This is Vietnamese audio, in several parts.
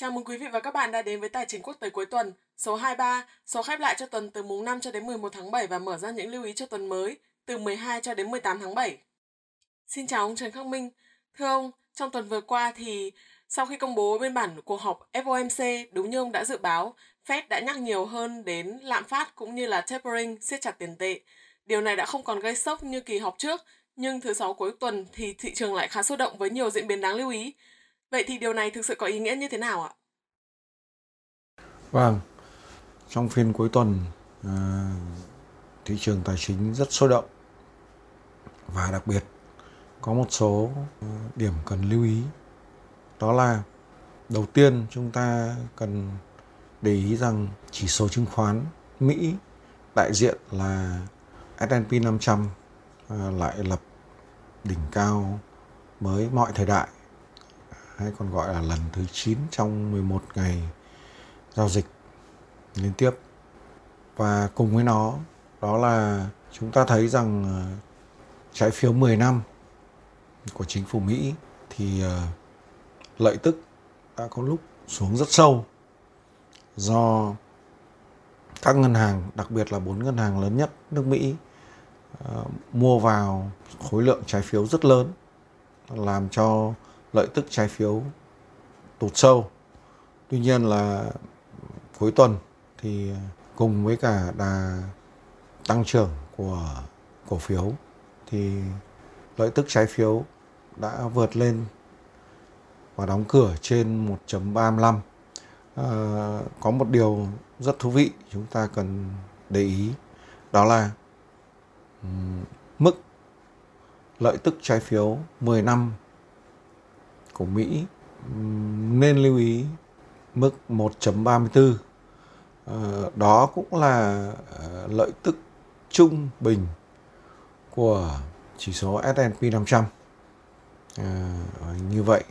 Chào mừng quý vị và các bạn đã đến với Tài chính quốc tế cuối tuần số 23, số khép lại cho tuần từ mùng 5 cho đến 11 tháng 7 và mở ra những lưu ý cho tuần mới từ 12 cho đến 18 tháng 7. Xin chào ông Trần Khắc Minh. Thưa ông, trong tuần vừa qua thì sau khi công bố biên bản cuộc họp FOMC, đúng như ông đã dự báo, Fed đã nhắc nhiều hơn đến lạm phát cũng như là tapering, siết chặt tiền tệ. Điều này đã không còn gây sốc như kỳ họp trước, nhưng thứ Sáu cuối tuần thì thị trường lại khá sôi động với nhiều diễn biến đáng lưu ý. Vậy thì điều này thực sự có ý nghĩa như thế nào ạ? Vâng, trong phiên cuối tuần, thị trường tài chính rất sôi động và đặc biệt có một số điểm cần lưu ý. Đó là đầu tiên chúng ta cần để ý rằng chỉ số chứng khoán Mỹ đại diện là S&P 500 lại lập đỉnh cao mới mọi thời đại, hay còn gọi là lần thứ 9 trong 11 ngày giao dịch liên tiếp. Và cùng với nó, đó là chúng ta thấy rằng trái phiếu 10 năm của chính phủ Mỹ thì lợi tức đã có lúc xuống rất sâu do các ngân hàng, đặc biệt là 4 ngân hàng lớn nhất nước Mỹ mua vào khối lượng trái phiếu rất lớn, làm cho lợi tức trái phiếu tụt sâu. Tuy nhiên là cuối tuần thì cùng với cả đà tăng trưởng của cổ phiếu thì lợi tức trái phiếu đã vượt lên và đóng cửa trên 1.35. Có một điều rất thú vị chúng ta cần để ý, đó là mức lợi tức trái phiếu 10 năm của Mỹ nên lưu ý mức 1.34. Đó cũng là lợi tức trung bình của chỉ số S&P 500. Như vậy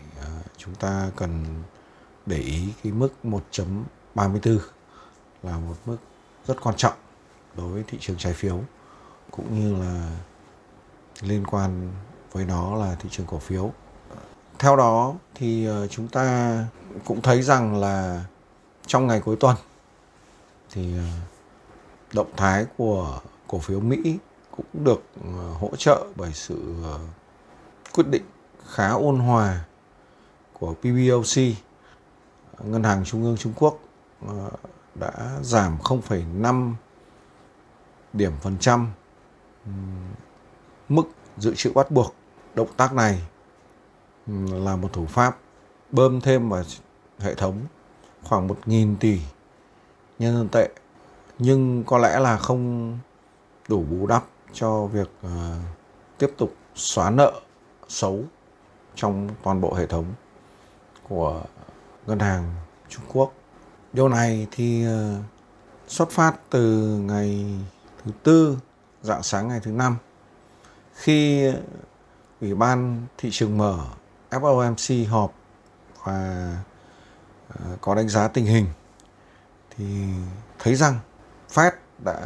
chúng ta cần để ý cái mức 1.34 là một mức rất quan trọng đối với thị trường trái phiếu, cũng như là liên quan với nó là thị trường cổ phiếu. Theo đó thì chúng ta cũng thấy rằng là trong ngày cuối tuần thì động thái của cổ phiếu Mỹ cũng được hỗ trợ bởi sự quyết định khá ôn hòa của PBOC. Ngân hàng Trung ương Trung Quốc đã giảm 0,5 điểm phần trăm mức dự trữ bắt buộc. Động tác này là một thủ pháp bơm thêm vào hệ thống khoảng 1.000 tỷ nhân dân tệ, nhưng có lẽ là không đủ bù đắp cho việc tiếp tục xóa nợ xấu trong toàn bộ hệ thống của ngân hàng Trung Quốc. Điều này thì xuất phát từ ngày thứ Tư, rạng sáng ngày thứ Năm, khi Ủy ban thị trường mở FOMC họp và có đánh giá tình hình thì thấy rằng Fed đã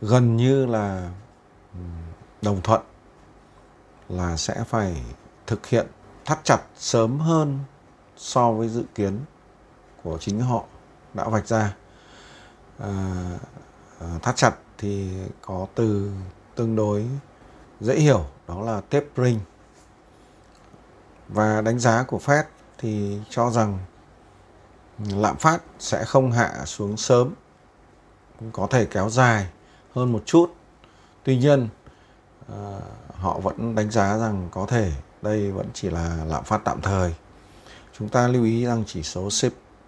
gần như là đồng thuận là sẽ phải thực hiện thắt chặt sớm hơn so với dự kiến của chính họ đã vạch ra. Thắt chặt thì có từ tương đối dễ hiểu, đó là tapering. Và đánh giá của Fed thì cho rằng lạm phát sẽ không hạ xuống sớm, có thể kéo dài hơn một chút. Tuy nhiên, họ vẫn đánh giá rằng có thể đây vẫn chỉ là lạm phát tạm thời. Chúng ta lưu ý rằng chỉ số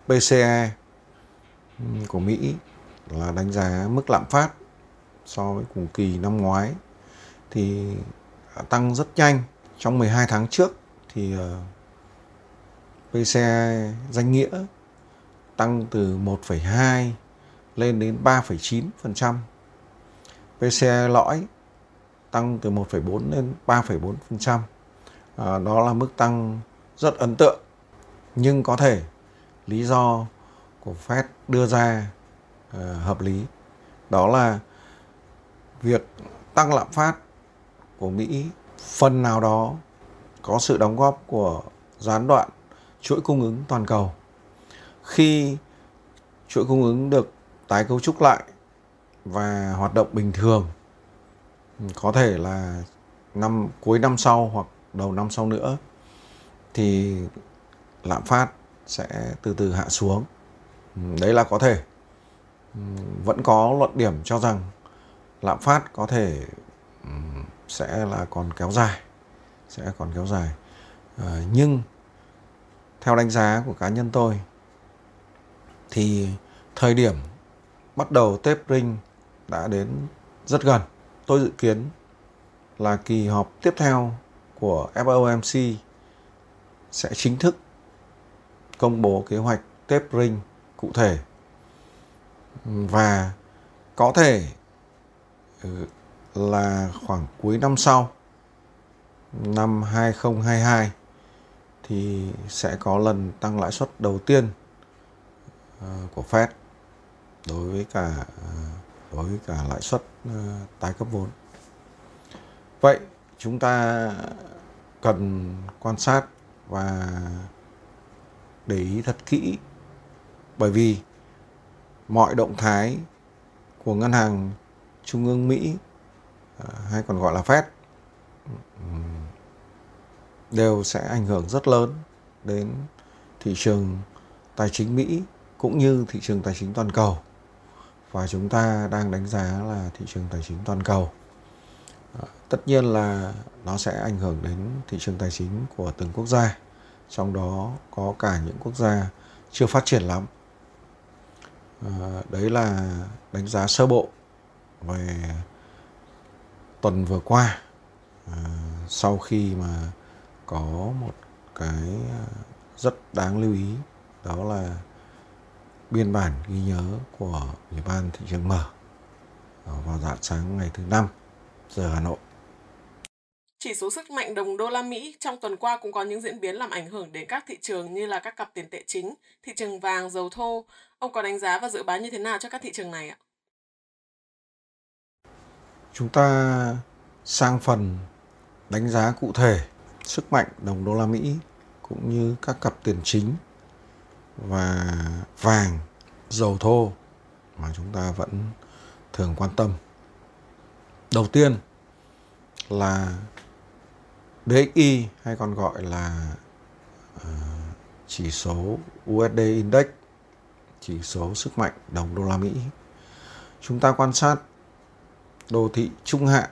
PCE của Mỹ là đánh giá mức lạm phát so với cùng kỳ năm ngoái thì tăng rất nhanh. Trong 12 tháng trước thì PCE danh nghĩa tăng từ 1,2 lên đến 3,9%. PCE lõi tăng từ 1,4 lên 3,4%. Đó là mức tăng rất ấn tượng. Nhưng có thể lý do của Fed đưa ra hợp lý. Đó là việc tăng lạm phát của Mỹ phần nào đó có sự đóng góp của gián đoạn chuỗi cung ứng toàn cầu khi chuỗi cung ứng được tái cấu trúc lại và hoạt động bình thường, có thể là cuối năm sau hoặc đầu năm sau nữa, thì lạm phát sẽ từ từ hạ xuống. Đấy là có thể. Vẫn có luận điểm cho rằng lạm phát có thể sẽ là còn kéo dài, nhưng theo đánh giá của cá nhân tôi thì thời điểm bắt đầu tapering đã đến rất gần. Tôi dự kiến là kỳ họp tiếp theo của FOMC sẽ chính thức công bố kế hoạch tapering cụ thể, và có thể là khoảng cuối năm sau, năm 2022 thì sẽ có lần tăng lãi suất đầu tiên của Fed đối với cả lãi suất tái cấp vốn. Vậy chúng ta cần quan sát và để ý thật kỹ, bởi vì mọi động thái của Ngân hàng Trung ương Mỹ, hay còn gọi là Fed, đều sẽ ảnh hưởng rất lớn đến thị trường tài chính Mỹ cũng như thị trường tài chính toàn cầu. Và chúng ta đang đánh giá là thị trường tài chính toàn cầu. Tất nhiên là nó sẽ ảnh hưởng đến thị trường tài chính của từng quốc gia, trong đó có cả những quốc gia chưa phát triển lắm. Đấy là đánh giá sơ bộ về tuần vừa qua, sau khi mà có một cái rất đáng lưu ý, đó là biên bản ghi nhớ của Ủy ban thị trường mở vào rạng sáng ngày thứ Năm giờ Hà Nội. Chỉ số sức mạnh đồng đô la Mỹ trong tuần qua cũng có những diễn biến làm ảnh hưởng đến các thị trường như là các cặp tiền tệ chính, thị trường vàng, dầu thô. Ông có đánh giá và dự báo như thế nào cho các thị trường này ạ? Chúng ta sang phần đánh giá cụ thể sức mạnh đồng đô la Mỹ cũng như các cặp tiền chính và vàng, dầu thô mà chúng ta vẫn thường quan tâm. Đầu tiên là DXY, hay còn gọi là chỉ số USD index, chỉ số sức mạnh đồng đô la Mỹ. Chúng ta quan sát đồ thị trung hạn,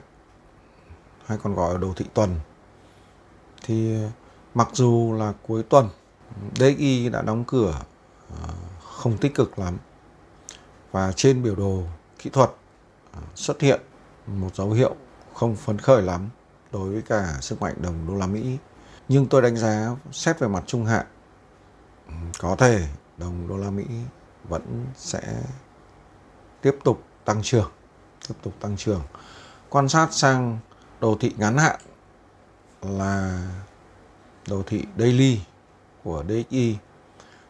hay còn gọi là đồ thị tuần, thì mặc dù là cuối tuần DXY đã đóng cửa không tích cực lắm, và trên biểu đồ kỹ thuật xuất hiện một dấu hiệu không phấn khởi lắm đối với cả sức mạnh đồng đô la Mỹ. Nhưng tôi đánh giá xét về mặt trung hạn, có thể đồng đô la Mỹ vẫn sẽ tiếp tục tăng trưởng. Quan sát sang đồ thị ngắn hạn là đồ thị daily của DXY.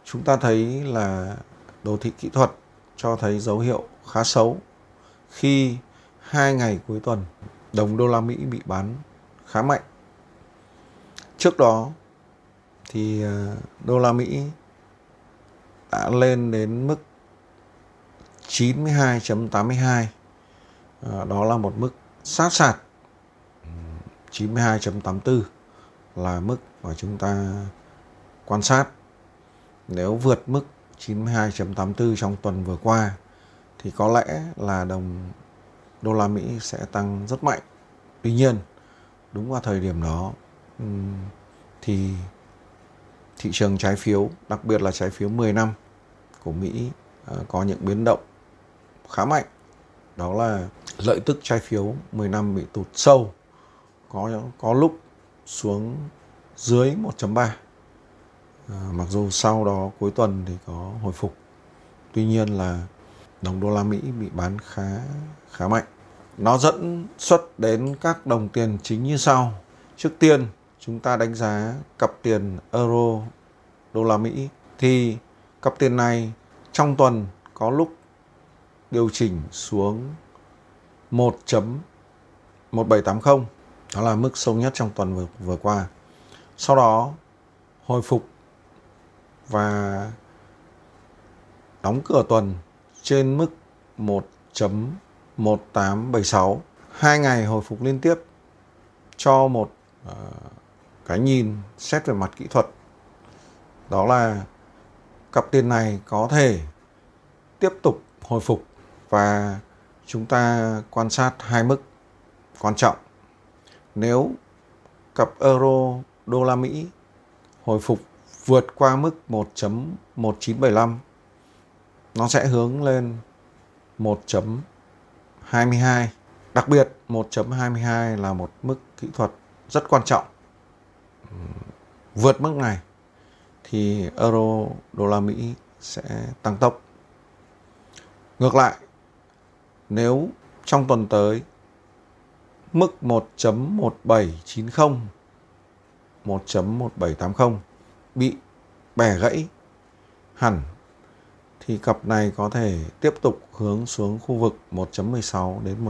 Chúng ta thấy là đồ thị kỹ thuật cho thấy dấu hiệu khá xấu khi hai ngày cuối tuần đồng đô la Mỹ bị bán khá mạnh. Trước đó thì đô la Mỹ đã lên đến mức 92.82. Đó là một mức sát sạt. 92.84 là mức mà chúng ta quan sát. Nếu vượt mức 92.84 trong tuần vừa qua thì có lẽ là đồng đô la Mỹ sẽ tăng rất mạnh. Tuy nhiên, đúng vào thời điểm đó thì thị trường trái phiếu, đặc biệt là trái phiếu 10 năm của Mỹ có những biến động khá mạnh. Đó là lợi tức trái phiếu 10 năm bị tụt sâu, có lúc xuống dưới 1.3. Mặc dù sau đó cuối tuần thì có hồi phục. Tuy nhiên là đồng đô la Mỹ bị bán khá mạnh. Nó dẫn xuất đến các đồng tiền chính như sau. Trước tiên, chúng ta đánh giá cặp tiền euro đô la Mỹ, thì cặp tiền này trong tuần có lúc điều chỉnh xuống 1.1780, đó là mức sâu nhất trong tuần vừa qua. Sau đó hồi phục và đóng cửa tuần trên mức 1.1876, 2 ngày hồi phục liên tiếp cho một cái nhìn xét về mặt kỹ thuật. Đó là cặp tiền này có thể tiếp tục hồi phục và chúng ta quan sát hai mức quan trọng. Nếu cặp euro đô la Mỹ hồi phục vượt qua mức 1.1975, nó sẽ hướng lên 1.22. Đặc biệt 1.22 là một mức kỹ thuật rất quan trọng. Vượt mức này thì euro đô la Mỹ sẽ tăng tốc. Ngược lại, nếu trong tuần tới mức 1.1790, 1.1780 bị bẻ gãy hẳn thì cặp này có thể tiếp tục hướng xuống khu vực 1.16 đến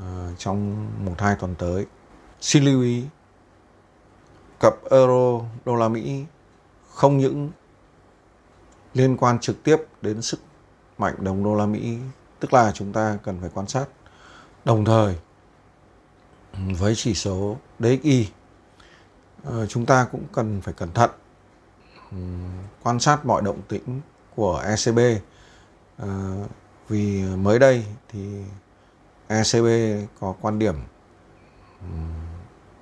1.15 trong 1-2 tuần tới. Xin lưu ý, cặp euro đô la Mỹ không những liên quan trực tiếp đến sức mạnh đồng đô la Mỹ, tức là chúng ta cần phải quan sát đồng thời với chỉ số DXY. Chúng ta cũng cần phải cẩn thận quan sát mọi động tĩnh của ECB, vì mới đây thì ECB có quan điểm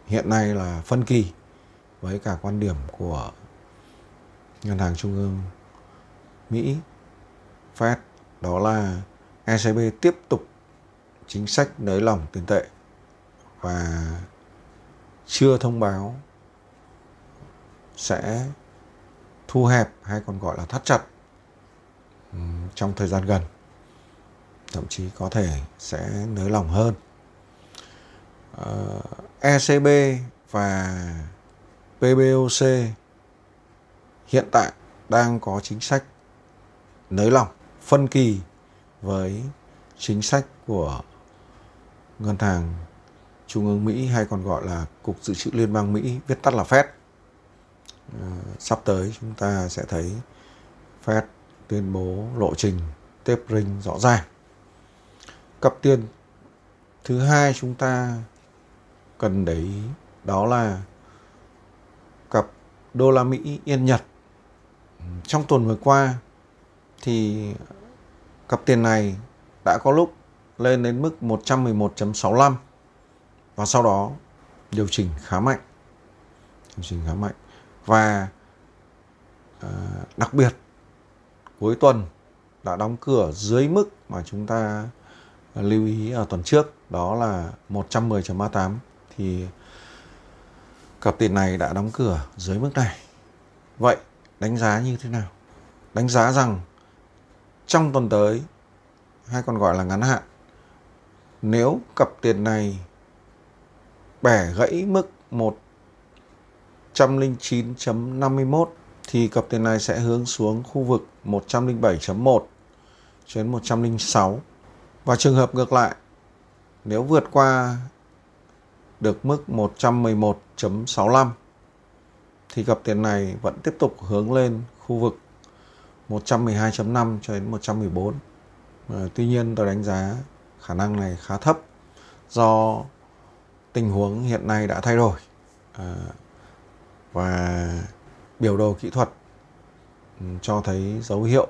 hiện nay là phân kỳ với cả quan điểm của Ngân hàng Trung ương Mỹ, Fed, đó là ECB tiếp tục chính sách nới lỏng tiền tệ và chưa thông báo sẽ thu hẹp hay còn gọi là thắt chặt trong thời gian gần, thậm chí có thể sẽ nới lỏng hơn. ECB và PBOC hiện tại đang có chính sách nới lỏng phân kỳ với chính sách của Ngân hàng Trung ương Mỹ hay còn gọi là Cục Dự trữ Liên bang Mỹ, viết tắt là Fed. Sắp tới chúng ta sẽ thấy Fed tuyên bố lộ trình tapering rõ ràng. Cặp tiền thứ hai chúng ta cần để ý đó là cặp đô la Mỹ Yên Nhật. Trong tuần vừa qua thì cặp tiền này đã có lúc lên đến mức 111.65 và sau đó điều chỉnh khá mạnh. Và đặc biệt cuối tuần đã đóng cửa dưới mức mà chúng ta lưu ý ở tuần trước, đó là 110.38, thì cặp tiền này đã đóng cửa dưới mức này. Vậy đánh giá như thế nào? Đánh giá rằng trong tuần tới hay còn gọi là ngắn hạn, nếu cặp tiền này bẻ gãy mức 109.51 thì cặp tiền này sẽ hướng xuống khu vực 107.1 đến 106. Và trường hợp ngược lại, nếu vượt qua được mức 111.65 thì cặp tiền này vẫn tiếp tục hướng lên khu vực 112.5 cho đến 114. Tuy nhiên tôi đánh giá khả năng này khá thấp do tình huống hiện nay đã thay đổi. Và biểu đồ kỹ thuật cho thấy dấu hiệu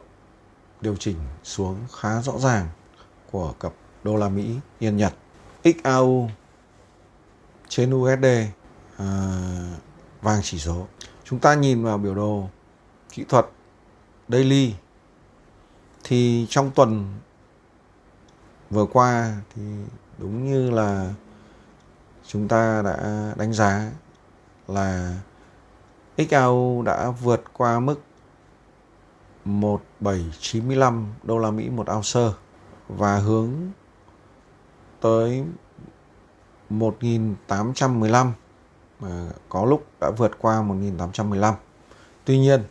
điều chỉnh xuống khá rõ ràng của cặp đô la Mỹ Yên Nhật. XAU trên USD, vàng chỉ số. Chúng ta nhìn vào biểu đồ kỹ thuật daily thì trong tuần vừa qua thì đúng như là chúng ta đã đánh giá là XAU đã vượt qua mức 1,795 đô la Mỹ một ounce và hướng tới 1.815, mà có lúc đã vượt qua 1.815. Tuy nhiên,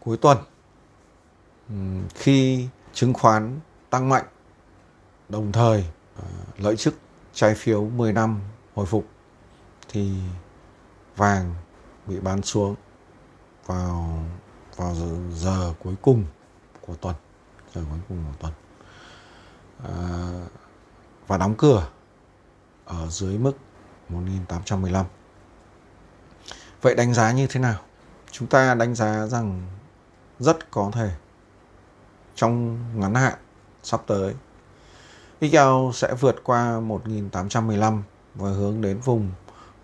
cuối tuần khi chứng khoán tăng mạnh đồng thời lợi tức trái phiếu 10 năm hồi phục thì vàng bị bán xuống vào giờ cuối cùng. của tuần, giờ cuối cùng của tuần, và đóng cửa ở dưới mức 1815. Vậy đánh giá như thế nào? Chúng ta đánh giá rằng rất có thể trong ngắn hạn sắp tới XAU sẽ vượt qua 1815 và hướng đến vùng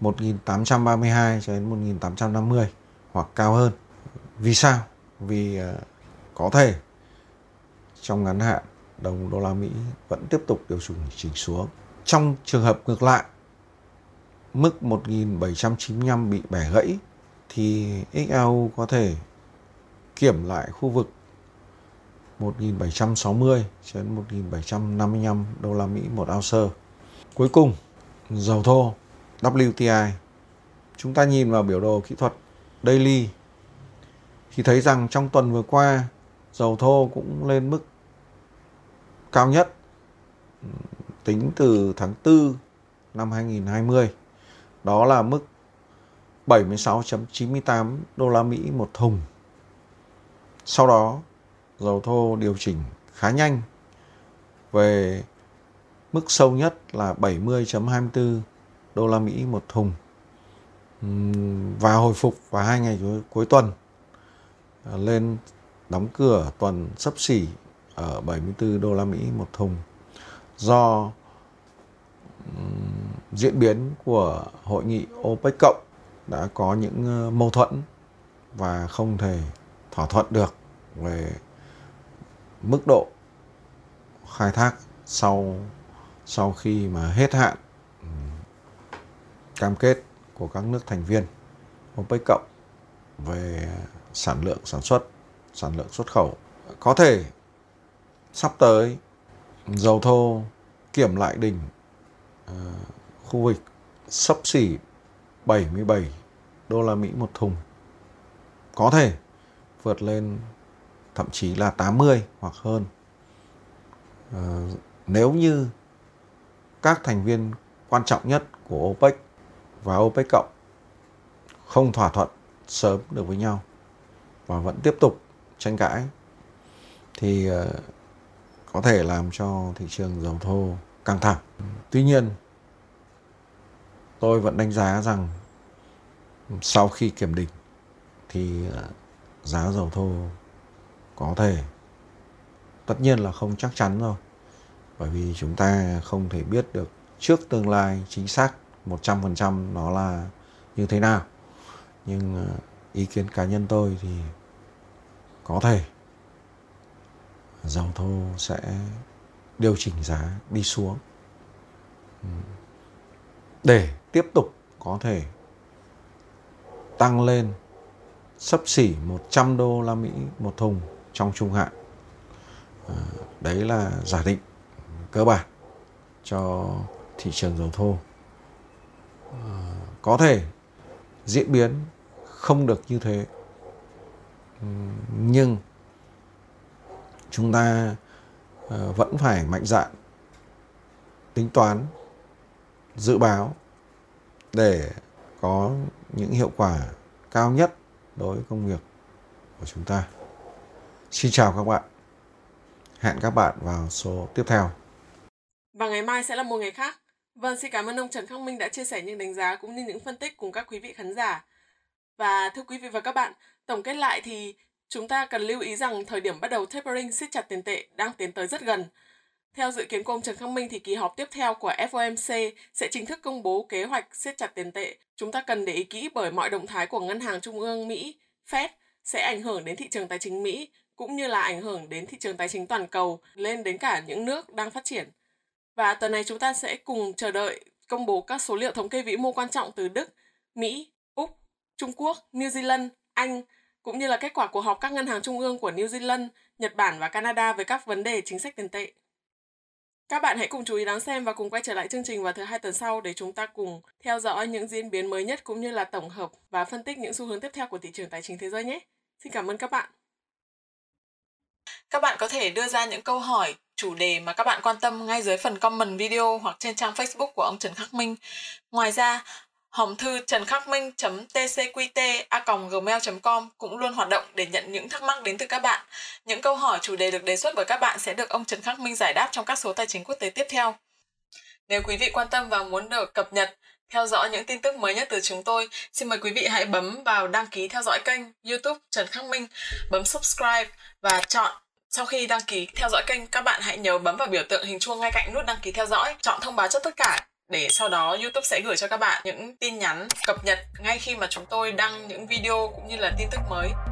1832 cho đến 1850 hoặc cao hơn. Vì sao? Vì có thể trong ngắn hạn đồng đô la Mỹ vẫn tiếp tục điều chỉnh xuống. Trong trường hợp ngược lại, mức 1795 bị bẻ gãy thì XAU có thể kiểm lại khu vực 1760 cho đến 1755 đô la Mỹ một ounce. Cuối cùng, dầu thô WTI. Chúng ta nhìn vào biểu đồ kỹ thuật daily thì thấy rằng trong tuần vừa qua dầu thô cũng lên mức cao nhất tính từ tháng 4 năm 2020. Đó là mức 76.98 đô la Mỹ một thùng. Sau đó dầu thô điều chỉnh khá nhanh về mức sâu nhất là 70.24 đô la Mỹ một thùng và hồi phục vào 2 ngày cuối tuần, lên đóng cửa tuần xấp xỉ ở 74 đô la Mỹ một thùng do diễn biến của hội nghị OPEC cộng đã có những mâu thuẫn và không thể thỏa thuận được về mức độ khai thác sau khi mà hết hạn cam kết của các nước thành viên OPEC cộng về sản lượng sản xuất, sản lượng xuất khẩu. Có thể sắp tới dầu thô kiểm lại đỉnh khu vực xấp xỉ 77 đô la Mỹ một thùng, có thể vượt lên thậm chí là 80 hoặc hơn nếu như các thành viên quan trọng nhất của OPEC và OPEC cộng không thỏa thuận sớm được với nhau và vẫn tiếp tục tranh cãi, thì có thể làm cho thị trường dầu thô căng thẳng. Tuy nhiên, tôi vẫn đánh giá rằng sau khi kiểm định thì giá dầu thô có thể, tất nhiên là không chắc chắn rồi, bởi vì chúng ta không thể biết được trước tương lai chính xác 100% nó là như thế nào. Nhưng ý kiến cá nhân tôi thì có thể dầu thô sẽ điều chỉnh giá đi xuống để tiếp tục có thể tăng lên xấp xỉ 100 đô la Mỹ một thùng trong trung hạn. Đấy là giả định cơ bản cho thị trường dầu thô. Có thể diễn biến không được như thế, nhưng chúng ta vẫn phải mạnh dạn tính toán, dự báo để có những hiệu quả cao nhất đối với công việc của chúng ta. Xin chào các bạn. Hẹn các bạn vào số tiếp theo. Và ngày mai sẽ là một ngày khác. Vâng, xin cảm ơn ông Trần Khắc Minh đã chia sẻ những đánh giá cũng như những phân tích cùng các quý vị khán giả. Và thưa quý vị và các bạn, tổng kết lại thì chúng ta cần lưu ý rằng thời điểm bắt đầu tapering siết chặt tiền tệ đang tiến tới rất gần. Theo dự kiến của ông Trần Khắc Minh thì kỳ họp tiếp theo của FOMC sẽ chính thức công bố kế hoạch siết chặt tiền tệ. Chúng ta cần để ý kỹ bởi mọi động thái của Ngân hàng Trung ương Mỹ, Fed sẽ ảnh hưởng đến thị trường tài chính Mỹ cũng như là ảnh hưởng đến thị trường tài chính toàn cầu, lên đến cả những nước đang phát triển. Và tuần này chúng ta sẽ cùng chờ đợi công bố các số liệu thống kê vĩ mô quan trọng từ Đức, Mỹ, Úc, Trung Quốc, New Zealand, Anh, cũng như là kết quả cuộc họp các ngân hàng trung ương của New Zealand, Nhật Bản và Canada về các vấn đề chính sách tiền tệ. Các bạn hãy cùng chú ý đón xem và cùng quay trở lại chương trình vào thứ Hai tuần sau để chúng ta cùng theo dõi những diễn biến mới nhất cũng như là tổng hợp và phân tích những xu hướng tiếp theo của thị trường tài chính thế giới nhé. Xin cảm ơn các bạn. Các bạn có thể đưa ra những câu hỏi, chủ đề mà các bạn quan tâm ngay dưới phần comment video hoặc trên trang Facebook của ông Trần Khắc Minh. Ngoài ra, Hòm thư trănkhacminh.tcqt@gmail.com cũng luôn hoạt động để nhận những thắc mắc đến từ các bạn. Những câu hỏi chủ đề được đề xuất bởi các bạn sẽ được ông Trần Khắc Minh giải đáp trong các số Tài chính quốc tế tiếp theo. Nếu quý vị quan tâm và muốn được cập nhật, theo dõi những tin tức mới nhất từ chúng tôi, xin mời quý vị hãy bấm vào đăng ký theo dõi kênh YouTube Trần Khắc Minh, bấm subscribe và chọn. Sau khi đăng ký theo dõi kênh, các bạn hãy nhớ bấm vào biểu tượng hình chuông ngay cạnh nút đăng ký theo dõi, chọn thông báo cho tất cả. Để sau đó YouTube sẽ gửi cho các bạn những tin nhắn cập nhật ngay khi mà chúng tôi đăng những video cũng như là tin tức mới.